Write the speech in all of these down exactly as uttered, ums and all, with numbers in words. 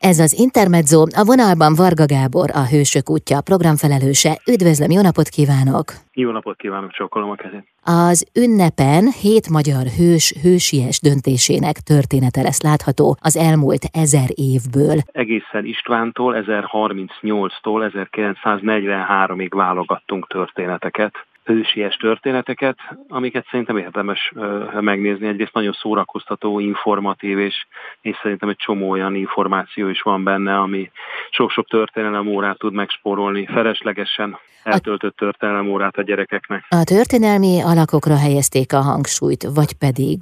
Ez az Intermezzo, a vonalban Varga Gábor, a Hősök útja programfelelőse. Üdvözlöm, jó napot kívánok! Jó napot kívánok, csókolom a kezét! Az ünnepen hét magyar hős hősies döntésének története lesz látható az elmúlt ezer évből. Egészen Istvántól, ezerharmincnyolctól ezerkilencszáznegyvenháromig válogattunk történeteket. Hősies történeteket, amiket szerintem érdemes uh, megnézni. Egyrészt nagyon szórakoztató, informatív, és, és szerintem egy csomó olyan információ is van benne, ami sok-sok történelem órát tud megspórolni, feleslegesen eltöltött történelem órát a gyerekeknek. A történelmi alakokra helyezték a hangsúlyt, vagy pedig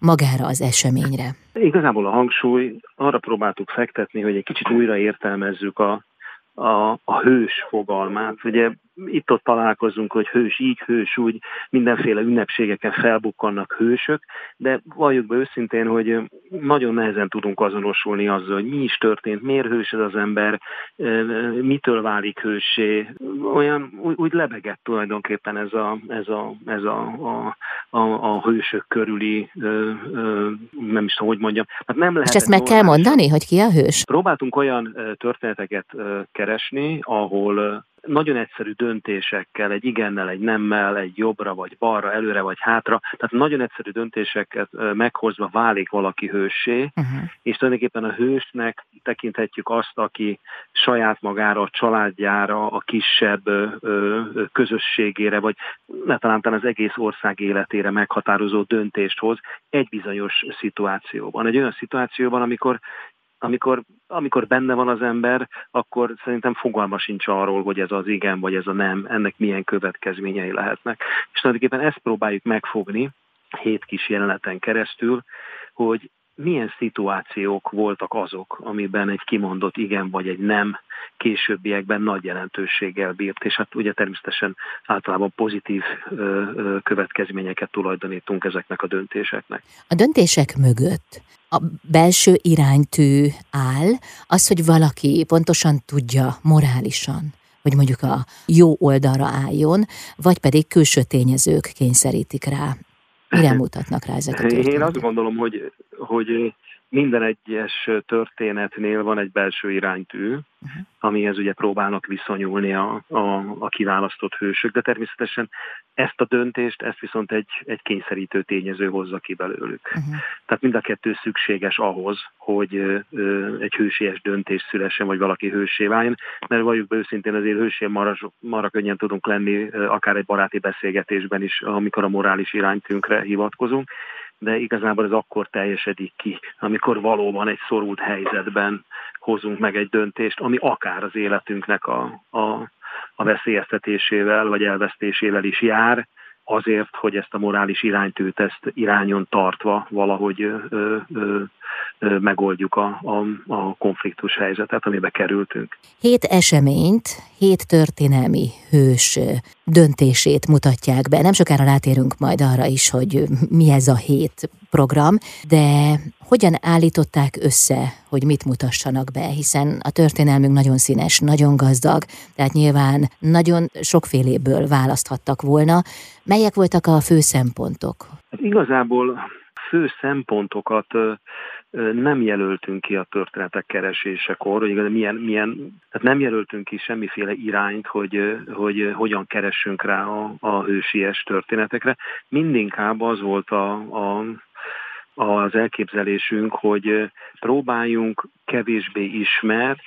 magára az eseményre? Igazából a hangsúly arra próbáltuk fektetni, hogy egy kicsit újra értelmezzük a A, a hős fogalmát. Ugye itt-ott találkozunk, hogy hős így, hős úgy, mindenféle ünnepségeken felbukkannak hősök, de valljuk be őszintén, hogy nagyon nehezen tudunk azonosulni azzal, hogy mi is történt, miért hős ez az ember, mitől válik hőssé. Olyan úgy, úgy lebegett tulajdonképpen ez a, ez a, ez a, a, a, a hősök körüli, ö, ö, nem is tudom, hogy mondjam. Hát nem lehet. És ezt meg kell mondani, hogy ki a hős? Próbáltunk olyan történeteket keresni, ahol nagyon egyszerű döntésekkel, egy igennel, egy nemmel, egy jobbra vagy balra, előre vagy hátra, tehát nagyon egyszerű döntéseket meghozva válik valaki hőssé, uh-huh. és tulajdonképpen a hősnek tekinthetjük azt, aki saját magára, a családjára, a kisebb közösségére, vagy talán az egész ország életére meghatározó döntést hoz egy bizonyos szituációban. Egy olyan szituációban, amikor Amikor, amikor benne van az ember, akkor szerintem fogalma sincs arról, hogy ez az igen, vagy ez a nem, ennek milyen következményei lehetnek. És tulajdonképpen ezt próbáljuk megfogni hét kis jeleneten keresztül, hogy milyen szituációk voltak azok, amiben egy kimondott igen vagy egy nem későbbiekben nagy jelentőséggel bírt, és hát ugye természetesen általában pozitív ö, ö, következményeket tulajdonítunk ezeknek a döntéseknek. A döntések mögött a belső iránytű áll, az, hogy valaki pontosan tudja morálisan, hogy mondjuk a jó oldalra álljon, vagy pedig külső tényezők kényszerítik rá. Mire mutatnak rá ezek a történetek? Én azt gondolom, hogy, hogy minden egyes történetnél van egy belső iránytű, uh-huh. amihez ugye próbálnak viszonyulni a, a, a kiválasztott hősök, de természetesen ezt a döntést, ezt viszont egy, egy kényszerítő tényező hozza ki belőlük. Uh-huh. Tehát mind a kettő szükséges ahhoz, hogy ö, egy hősies döntés szülessen, vagy valaki hőssé váljon, mert valljuk be őszintén, azért hősé marra, marra könnyen tudunk lenni, akár egy baráti beszélgetésben is, amikor a morális iránytünkre hivatkozunk, de igazából ez akkor teljesedik ki, amikor valóban egy szorult helyzetben hozunk meg egy döntést, ami akár az életünknek a, a, a veszélyeztetésével vagy elvesztésével is jár, azért, hogy ezt a morális iránytűt, ezt irányon tartva valahogy ö, ö, ö, megoldjuk a, a, a konfliktus helyzetet, amibe kerültünk. Hét eseményt, hét történelmi hős döntését mutatják be. Nem sokára rátérünk majd arra is, hogy mi ez a hét program, de hogyan állították össze, hogy mit mutassanak be, hiszen a történelmünk nagyon színes, nagyon gazdag, tehát nyilván nagyon sokféléből választhattak volna. Melyek voltak a fő szempontok? Hát igazából fő szempontokat nem jelöltünk ki a történetek keresésekor, hogy igaz, milyen, milyen, tehát nem jelöltünk ki semmiféle irányt, hogy, hogy hogyan keressünk rá a, a hősies történetekre. Mindinkább az volt a, a az elképzelésünk, hogy próbáljunk kevésbé ismert,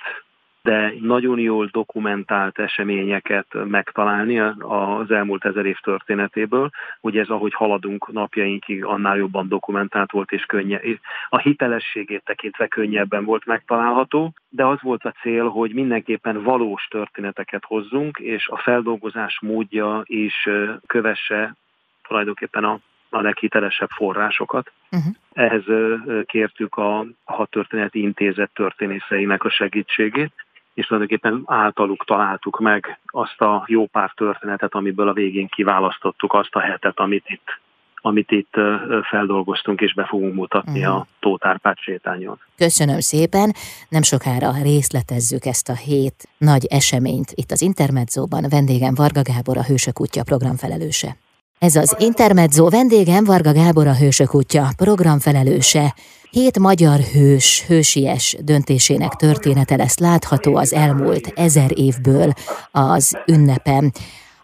de nagyon jól dokumentált eseményeket megtalálni az elmúlt ezer év történetéből, hogy ez, ahogy haladunk napjainkig, annál jobban dokumentált volt, és könnye, a hitelességét tekintve könnyebben volt megtalálható, de az volt a cél, hogy mindenképpen valós történeteket hozzunk, és a feldolgozás módja is kövesse tulajdonképpen a a leghitelesebb forrásokat. Uh-huh. Ehhez kértük a Hadtörténeti Intézet történészeinek a segítségét, és tulajdonképpen általuk találtuk meg azt a jó pár történetet, amiből a végén kiválasztottuk azt a hetet, amit itt, amit itt feldolgoztunk, és be fogunk mutatni uh-huh. a Tóth Árpád sétányon. Köszönöm szépen! Nem sokára részletezzük ezt a hét nagy eseményt itt az Intermezzóban. Vendégem Varga Gábor, a Hősök útja programfelelőse. Ez az Intermezzo, vendégem Varga Gábor, a Hősök útja programfelelőse. Hét magyar hős, hősies döntésének története lesz látható az elmúlt ezer évből az ünnepen.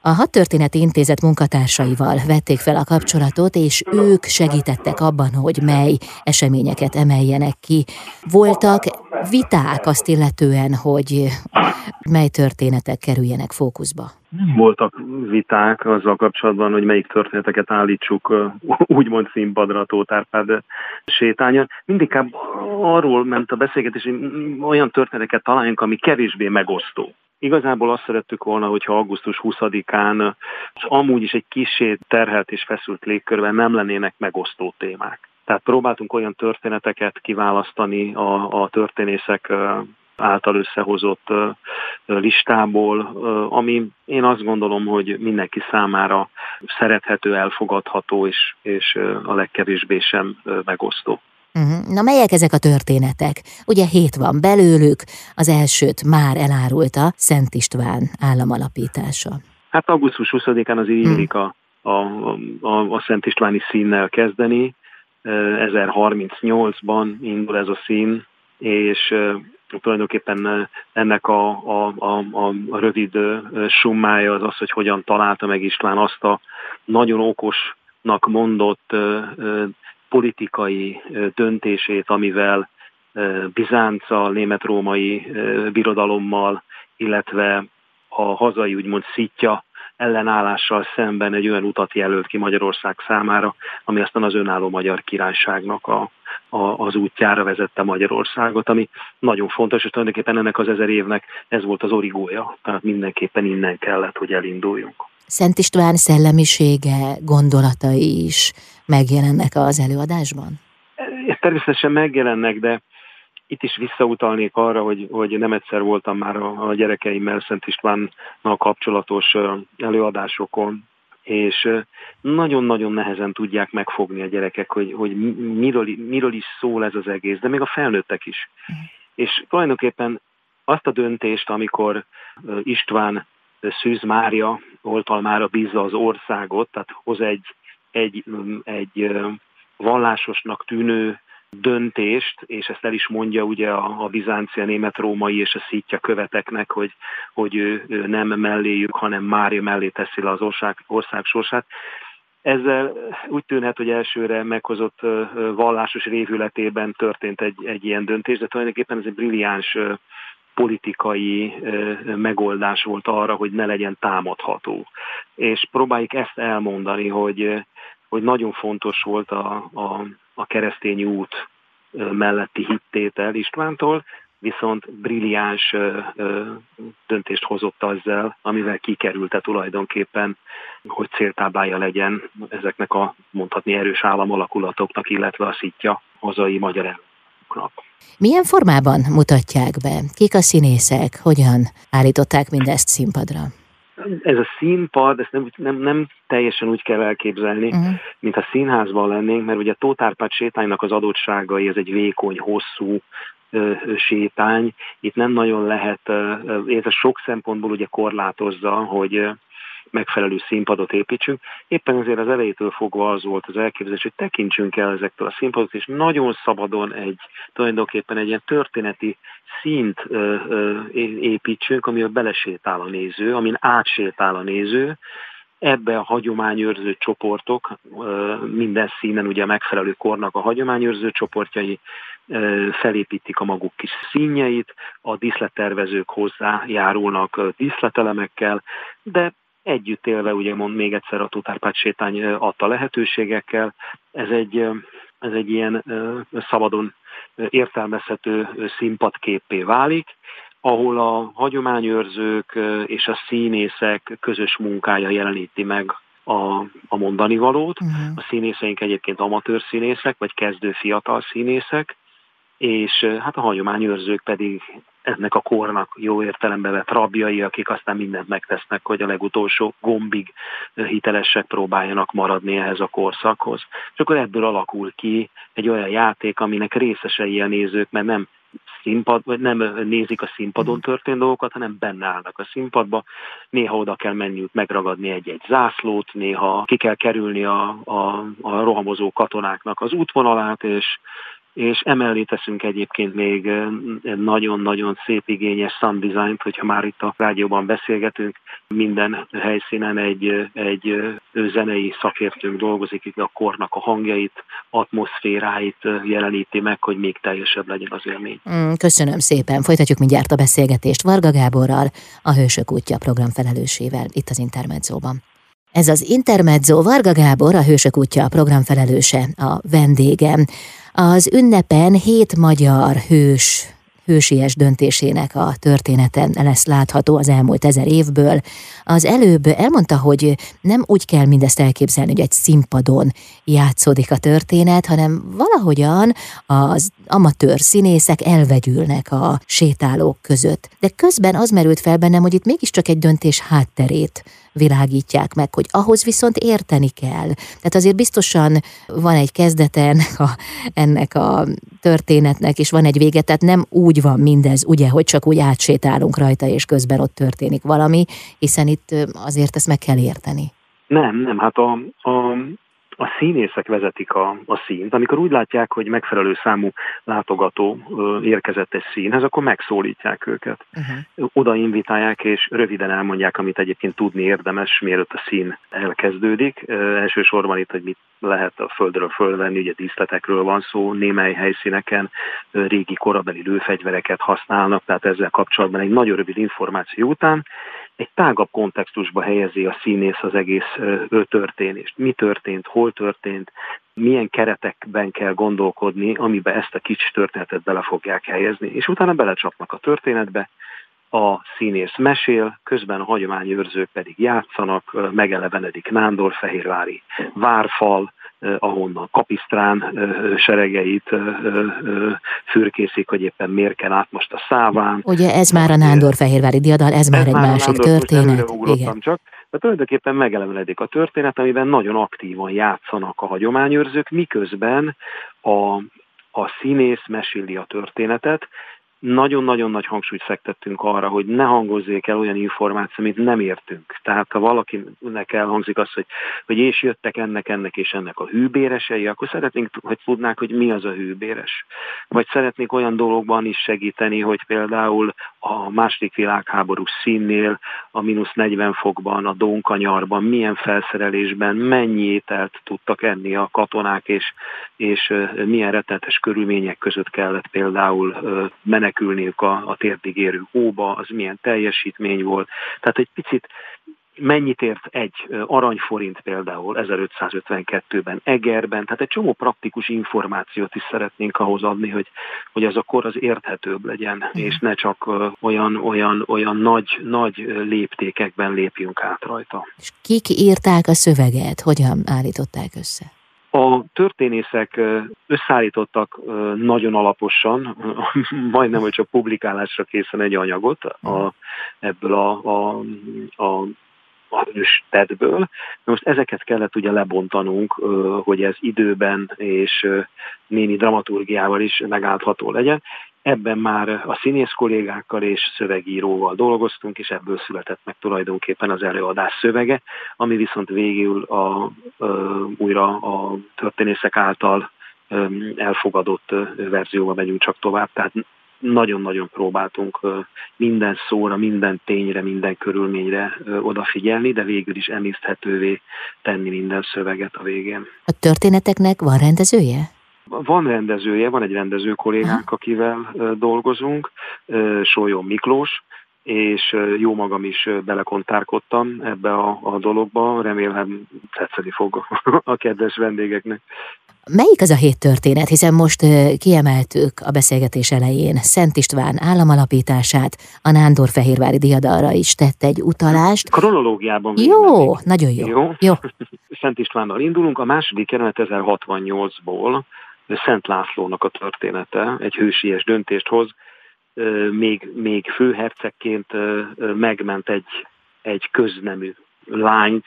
A Hadtörténeti Intézet munkatársaival vették fel a kapcsolatot, és ők segítettek abban, hogy mely eseményeket emeljenek ki. Voltak viták azt illetően, hogy mely történetek kerüljenek fókuszba? Voltak viták azzal kapcsolatban, hogy melyik történeteket állítsuk úgymond színpadra a Tóth Árpád sétányon. Mindinkább arról ment a beszélgetés, hogy olyan történeteket találjunk, ami kevésbé megosztó. Igazából azt szerettük volna, hogyha augusztus huszadikán amúgy is egy kicsit terhelt és feszült légkörben nem lennének megosztó témák. Tehát próbáltunk olyan történeteket kiválasztani a, a történészek által összehozott listából, ami én azt gondolom, hogy mindenki számára szerethető, elfogadható és, és a legkevésbé sem megosztó. Na, melyek ezek a történetek? Ugye hét van belőlük, az elsőt már elárulta, Szent István államalapítása. Hát augusztus huszadikán az illik a, a, a, a Szent Istváni színnel kezdeni. ezerharmincnyolcban indul ez a szín, és tulajdonképpen ennek a, a, a, a rövid summája az az, hogy hogyan találta meg István azt a nagyon okosnak mondott politikai döntését, amivel Bizánccal, német-római birodalommal, illetve a hazai úgymond szitja ellenállással szemben egy olyan utat jelölt ki Magyarország számára, ami aztán az önálló magyar királyságnak a, a, az útjára vezette Magyarországot, ami nagyon fontos, és tulajdonképpen ennek az ezer évnek ez volt az origója, tehát mindenképpen innen kellett, hogy elinduljunk. Szent István szellemisége, gondolatai is megjelennek az előadásban? Természetesen megjelennek, de itt is visszautalnék arra, hogy, hogy nem egyszer voltam már a, a gyerekeimmel Szent Istvánnal kapcsolatos előadásokon, és nagyon-nagyon nehezen tudják megfogni a gyerekek, hogy, hogy miről, miről is szól ez az egész, de még a felnőttek is. Mm. És tulajdonképpen azt a döntést, amikor István Szűz Mária oltalmára bízza az országot, tehát hoz egy, egy, egy vallásosnak tűnő döntést, és ezt el is mondja ugye a, a bizáncia, német-római és a szitja követeknek, hogy, hogy ő, ő nem melléjük, hanem Mária mellé teszi le az ország, ország sorsát. Ezzel úgy tűnhet, hogy elsőre meghozott vallásos révületében történt egy, egy ilyen döntés, de tulajdonképpen ez egy brilliáns politikai megoldás volt arra, hogy ne legyen támadható. És próbáljuk ezt elmondani, hogy, hogy nagyon fontos volt a, a, a keresztény út melletti hittétel Istvántól, viszont brilliáns döntést hozott azzal, amivel kikerülte tulajdonképpen, hogy céltáblája legyen ezeknek a mondhatni erős államalakulatoknak, illetve a szitja hazai magyar államoknak. Milyen formában mutatják be? Kik a színészek? Hogyan állították mindezt színpadra? Ez a színpad, ezt nem, nem, nem teljesen úgy kell elképzelni, uh-huh. mint a színházban lennénk, mert ugye a Tóth Árpád sétánynak az adottságai, ez egy vékony, hosszú ö, sétány. Itt nem nagyon lehet, ez a sok szempontból ugye korlátozza, hogy megfelelő színpadot építsünk. Éppen ezért az elejétől fogva az volt az elképzelés, hogy tekintsünk el ezektől a színpadot, és nagyon szabadon egy, tulajdonképpen egy ilyen történeti színt ö, ö, építsünk, amivel belesétál a néző, amin átsétál a néző. Ebbe a hagyományőrző csoportok, ö, minden színen ugye megfelelő kornak a hagyományőrző csoportjai, felépítik a maguk kis színjeit, a díszlettervezők hozzájárulnak díszletelemekkel, de együtt élve, ugye mond még egyszer a Tóth Árpád sétány adta lehetőségekkel, ez egy, ez egy ilyen szabadon értelmezhető színpadképpé válik, ahol a hagyományőrzők és a színészek közös munkája jeleníti meg a, a mondani valót. Uh-huh. A színészeink egyébként amatőr színészek, vagy kezdő fiatal színészek, és hát a hagyományőrzők pedig ennek a kornak jó értelembe vett rabjai, akik aztán mindent megtesznek, hogy a legutolsó gombig hitelesek próbáljanak maradni ehhez a korszakhoz. És akkor ebből alakul ki egy olyan játék, aminek részesei a nézők, mert nem, színpad, vagy nem nézik a színpadon történt dolgokat, hanem benne állnak a színpadba. Néha oda kell menniük megragadni egy-egy zászlót, néha ki kell kerülni a, a, a rohamozó katonáknak az útvonalát, és és emellé teszünk egyébként még nagyon-nagyon szép igényes sound designt, hogyha már itt a rádióban beszélgetünk, minden helyszínen egy, egy zenei szakértőnk dolgozik, itt a kornak a hangjait, atmoszféráit jeleníti meg, hogy még teljesebb legyen az élmény. Köszönöm szépen, folytatjuk mindjárt a beszélgetést Varga Gáborral, a Hősök útja program felelősével itt az Intermedzóban. Ez az Intermezzo, Varga Gábor, a Hősök útja programfelelőse, a vendégem. Az ünnepen hét magyar hős, hősies döntésének a története lesz látható az elmúlt ezer évből. Az előbb elmondta, hogy nem úgy kell mindezt elképzelni, hogy egy színpadon játszódik a történet, hanem valahogyan az amatőr színészek elvegyülnek a sétálók között. De közben az merült fel bennem, hogy itt mégiscsak egy döntés hátterét világítják meg, hogy ahhoz viszont érteni kell. Tehát azért biztosan van egy kezdete ennek a, ennek a történetnek, és van egy vége, tehát nem úgy van mindez, ugye, hogy csak úgy átsétálunk rajta, és közben ott történik valami, hiszen itt azért ezt meg kell érteni. Nem, nem, hát a... a... A színészek vezetik a, a színt. Amikor úgy látják, hogy megfelelő számú látogató ö, érkezett egy színhez, akkor megszólítják őket. Uh-huh. Oda invitálják, és röviden elmondják, amit egyébként tudni érdemes, mielőtt a szín elkezdődik. Ö, elsősorban itt, hogy mit lehet a földről fölvenni, ugye díszletekről van szó, némely helyszíneken ö, régi korabeli lőfegyvereket használnak, tehát ezzel kapcsolatban egy nagyon rövid információ után egy tágabb kontextusba helyezi a színész az egész ő történést. Mi történt, hol történt, milyen keretekben kell gondolkodni, amiben ezt a kicsi történetet bele fogják helyezni, és utána belecsapnak a történetbe, a színész mesél, közben a hagyományőrzők pedig játszanak, megelevenedik nándorfehérvári várfal, ahonnan Kapisztrán seregeit fürkészik, hogy éppen miért kell át most a száván. Ugye ez már a nándorfehérvári diadal, ez már ez egy már másik Nándor, történet. Igen. Csak. De tulajdonképpen megelevenedik a történet, amiben nagyon aktívan játszanak a hagyományőrzők, miközben a, a színész meséli a történetet. Nagyon-nagyon nagy hangsúlyt fektettünk arra, hogy ne hangozzék el olyan információ, amit nem értünk. Tehát ha valakinek elhangzik az, hogy, hogy és jöttek ennek, ennek és ennek a hűbéresei, akkor szeretnénk, hogy tudnák, hogy mi az a hűbéres. Vagy szeretnék olyan dologban is segíteni, hogy például a második világháború színnél, a mínusz negyven fokban, a Dónkanyarban, milyen felszerelésben, mennyi ételt tudtak enni a katonák, és, és milyen rettenetes körülmények között kellett például menekülni, külniük a, a térdig érő óba, az milyen teljesítmény volt. Tehát egy picit mennyit ért egy aranyforint például ezerötszázötvenkettőben Egerben, tehát egy csomó praktikus információt is szeretnénk ahhoz adni, hogy, hogy ez a kor az érthetőbb legyen, mm. és ne csak olyan, olyan, olyan nagy, nagy léptékekben lépjünk át rajta. És kik írták a szöveget? Hogyan állították össze? A történészek összeállítottak nagyon alaposan, majdnem, hogy csak publikálásra készen egy anyagot a, ebből a, a, a hőstettből. Most ezeket kellett ugye lebontanunk, hogy ez időben és némi dramaturgiával is megállható legyen. Ebben már a színész kollégákkal és szövegíróval dolgoztunk, és ebből született meg tulajdonképpen az előadás szövege, ami viszont végül a, a, újra a történészek által elfogadott verzióba megyünk csak tovább. Tehát nagyon-nagyon próbáltunk minden szóra, minden tényre, minden körülményre odafigyelni, de végül is emészthetővé tenni minden szöveget a végén. A történeteknek van rendezője? Van rendezője, van egy rendező kollégánk, akivel dolgozunk, Solyon Miklós, és jó magam is belekontárkodtam ebbe a, a dologba, remélem tetszeni fog a kedves vendégeknek. Melyik az a hét történet, hiszen most kiemeltük a beszélgetés elején Szent István államalapítását, a nándorfehérvári diadalra is tett egy utalást. Kronológiában. Jó, nagyon jó. jó. jó. Szent Istvánnal indulunk, a második jelenet ezerhatvannyolcból Szent Lászlónak a története, egy hősies döntést hoz, még, még főhercegként megment egy, egy köznemű lányt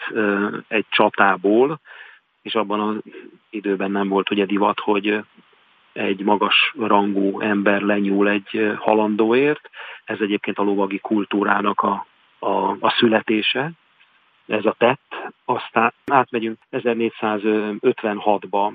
egy csatából, és abban az időben nem volt ugye divat, hogy egy magas rangú ember lenyúl egy halandóért. Ez egyébként a lovagi kultúrának a, a, a születése, ez a tett. Aztán átmegyünk ezernégyszázötvenhatba,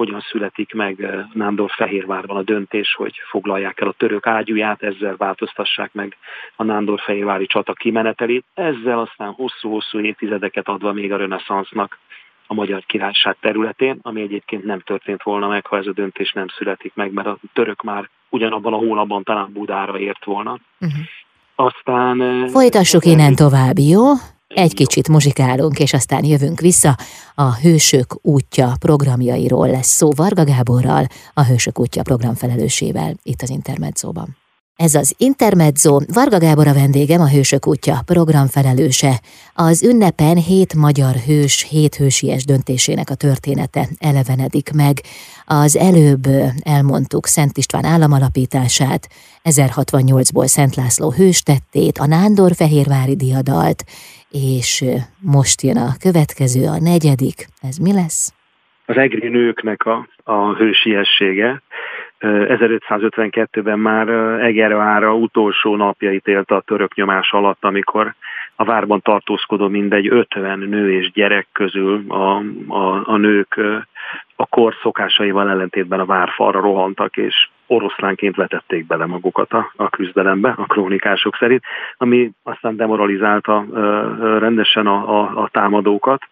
hogyan születik meg Nándorfehérvárban a döntés, hogy foglalják el a török ágyúját, ezzel változtassák meg a nándorfehérvári csata kimenetelét, ezzel aztán hosszú-hosszú évtizedeket adva még a reneszánsznak a Magyar Királyság területén, ami egyébként nem történt volna meg, ha ez a döntés nem születik meg, mert a török már ugyanabban a hónapban talán Budára ért volna. Uh-huh. Aztán... Folytassuk innen tovább, jó? Egy kicsit muzsikálunk, és aztán jövünk vissza. A Hősök útja programjairól lesz szó Varga Gáborral, a Hősök útja programfelelősével itt az Intermedzóban. Ez az Intermedzó, Varga Gábor a vendégem, a Hősök útja programfelelőse. Az ünnepen hét magyar hős, hét hősies döntésének a története elevenedik meg. Az előbb elmondtuk Szent István államalapítását, ezerhatvannyolcból Szent László hőstettét, a nándorfehérvári diadalt, és most jön a következő, a negyedik. Ez mi lesz? Az egri nőknek a, a hősiessége. ezerötszázötvenkettőben már Egervára utolsó napjait élte a török nyomás alatt, amikor a várban tartózkodó mindegy ötven nő és gyerek közül a, a, a nők a kor szokásaival ellentétben a várfalra rohantak, és oroszlánként vetették bele magukat a, a küzdelembe, a krónikások szerint, ami aztán demoralizálta rendesen a, a, a támadókat,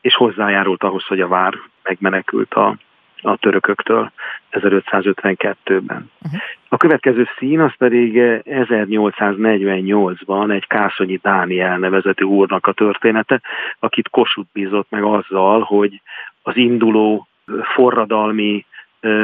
és hozzájárult ahhoz, hogy a vár megmenekült a a törököktől ezerötszázötvenkettőben. Uh-huh. A következő szín az pedig ezernyolcszáznegyvennyolcban egy Kászonyi Dániel nevezetű úrnak a története, akit Kossuth bízott meg azzal, hogy az induló forradalmi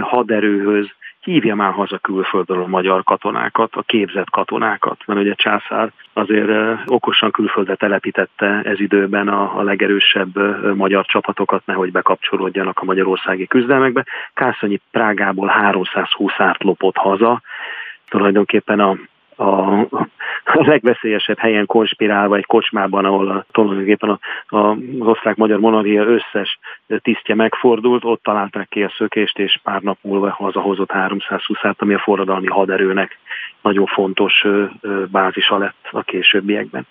haderőhöz hívja már haza külföldről a magyar katonákat, a képzett katonákat, mert ugye császár azért okosan külföldre telepítette ez időben a, a legerősebb magyar csapatokat, nehogy bekapcsolódjanak a magyarországi küzdelmekbe. Kászonyi Prágából háromszáz huszárt lopott haza, tulajdonképpen a A, a legveszélyesebb helyen konspirálva, egy kocsmában, ahol a, tulajdonképpen a, a, az osztrák-magyar monarchia összes tisztje megfordult, ott találták ki a szökést, és pár nap múlva hazahozott háromszázhúszat, ami a forradalmi haderőnek nagyon fontos ö, ö, bázisa lett a későbbiekben.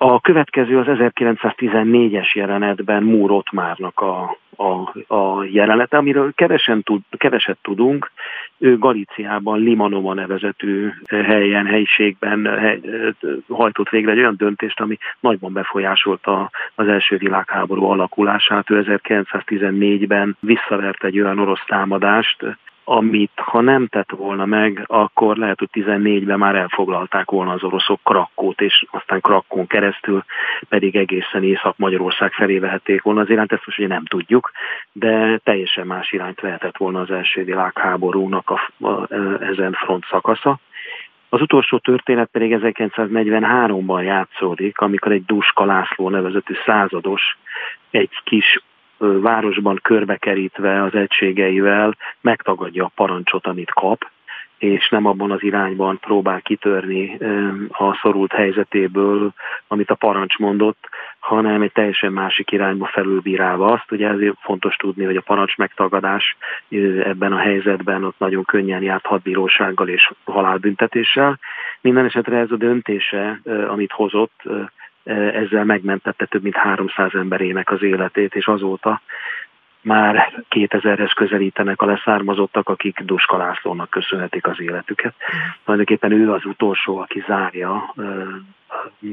A következő az ezerkilencszáztizennégyes jelenetben Múr Ottmárnak a, a, a jelenete, amiről kevesen tud, keveset tudunk. Ő Galíciában, Limanova nevezetű helyen, helyiségben hely, hajtott végre egy olyan döntést, ami nagyban befolyásolta az első világháború alakulását. Ő ezerkilencszáztizennégyben visszavert egy olyan orosz támadást, amit ha nem tett volna meg, akkor lehet, hogy tizennégyben már elfoglalták volna az oroszok Krakkót, és aztán Krakkón keresztül pedig egészen Észak-Magyarország felé vehették volna az irányt, ezt most ugye nem tudjuk, de teljesen más irányt vehetett volna az első világháborúnak a, a, a, ezen front szakasza. Az utolsó történet pedig ezerkilencszáznegyvenháromban játszódik, amikor egy Duska László nevezetű százados egy kis városban körbekerítve az egységeivel megtagadja a parancsot, amit kap, és nem abban az irányban próbál kitörni a szorult helyzetéből, amit a parancs mondott, hanem egy teljesen másik irányba felülbírálva azt. Ugye ezért fontos tudni, hogy a parancs megtagadás ebben a helyzetben ott nagyon könnyen járt hadbírósággal és halálbüntetéssel. Minden esetre ez a döntése, amit hozott, ezzel megmentette több mint háromszáz emberének az életét, és azóta már kétezerhez közelítenek a leszármazottak, akik Duska Lászlónak köszönhetik az életüket. Tulajdonképpen ő az utolsó, aki zárja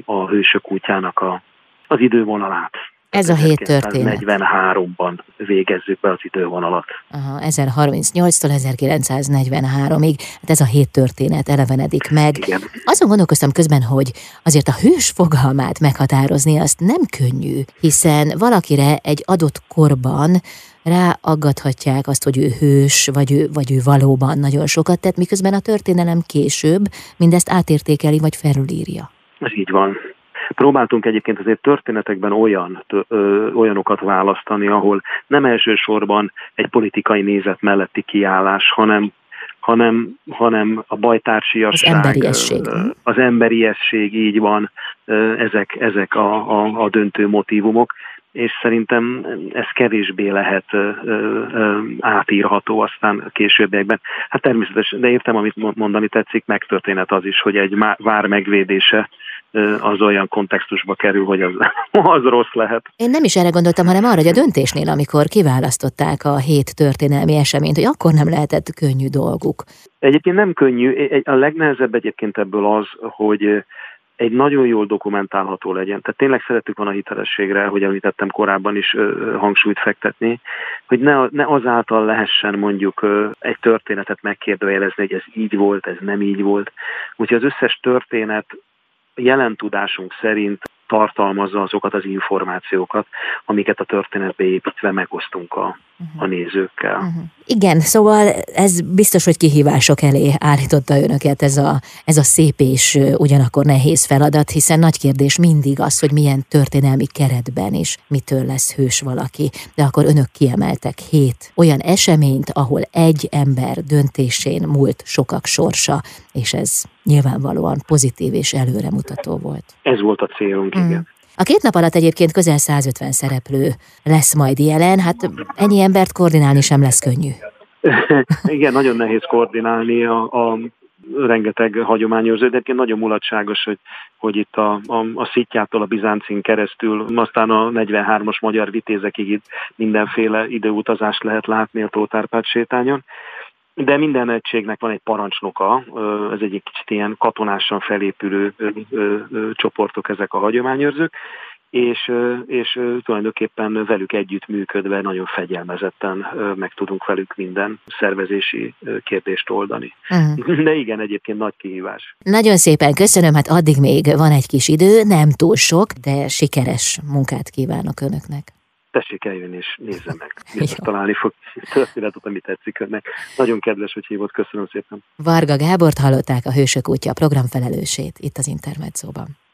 a Hősök útjának a, az idővonalát. Ez a hét történet. ezerkilencszáznegyvenháromban végezzük be az idővonalat. Aha, ezerharmincnyolctól ezerkilencszáznegyvenháromig, hát ez a hét történet elevenedik meg. Igen. Azon gondolkoztam közben, hogy azért a hős fogalmát meghatározni azt nem könnyű, hiszen valakire egy adott korban ráaggathatják azt, hogy ő hős, vagy ő, vagy ő valóban nagyon sokat tett, miközben a történelem később mindezt átértékeli, vagy felülírja. Ez így van. Próbáltunk egyébként azért történetekben olyan, ö, olyanokat választani, ahol nem elsősorban egy politikai nézet melletti kiállás, hanem, hanem, hanem a bajtársiasság, az emberiesség, ö, az emberiesség így van, ö, ezek, ezek a, a, a döntő motívumok, és szerintem ez kevésbé lehet ö, ö, átírható aztán későbbiekben. Hát természetesen, de értem, amit mondani tetszik, megtörténet az is, hogy egy vár megvédése az olyan kontextusba kerül, hogy az, az rossz lehet. Én nem is erre gondoltam, hanem arra, hogy a döntésnél, amikor kiválasztották a hét történelmi eseményt, hogy akkor nem lehetett könnyű dolguk. Egyébként nem könnyű. A legnehezebb egyébként ebből az, hogy egy nagyon jól dokumentálható legyen. Tehát tényleg szerettük volna a hitelességre, hogy említettem korábban is hangsúlyt fektetni, hogy ne, ne azáltal lehessen mondjuk egy történetet megkérdőjelezni, hogy ez így volt, ez nem így volt. Úgyhogy az összes történet jelen tudásunk szerint tartalmazza azokat az információkat, amiket a történetbe építve megosztunk a, uh-huh. a nézőkkel. Uh-huh. Igen, szóval ez biztos, hogy kihívások elé állította önöket ez a, ez a szép és ugyanakkor nehéz feladat, hiszen nagy kérdés mindig az, hogy milyen történelmi keretben is mitől lesz hős valaki. De akkor önök kiemeltek hét olyan eseményt, ahol egy ember döntésén múlt sokak sorsa, és ez nyilvánvalóan pozitív és előremutató volt. Ez volt a célunk, mm. igen. A két nap alatt egyébként közel százötven szereplő lesz majd jelen, hát ennyi embert koordinálni sem lesz könnyű. Igen, nagyon nehéz koordinálni a, a rengeteg hagyományőrző, de egyébként nagyon mulatságos, hogy, hogy itt a, a, a Szittyától a Bizáncin keresztül, aztán a negyvenhármas magyar vitézekig itt mindenféle időutazást lehet látni a Tóth Árpád sétányon. De minden egységnek van egy parancsnoka, ez egy kicsit ilyen katonásan felépülő csoportok ezek a hagyományőrzők, és, és tulajdonképpen velük együtt működve nagyon fegyelmezetten meg tudunk velük minden szervezési kérdést oldani. Uh-huh. De igen, egyébként nagy kihívás. Nagyon szépen köszönöm, hát addig még van egy kis idő, nem túl sok, de sikeres munkát kívánok önöknek. Tessék eljön és nézze meg. Biztos találni fog történetet, amit tetszik önnek. Nagyon kedves, hogy hívott. Köszönöm szépen. Varga Gábort hallották, a Hősök útja programfelelősét itt az Intermedzóban.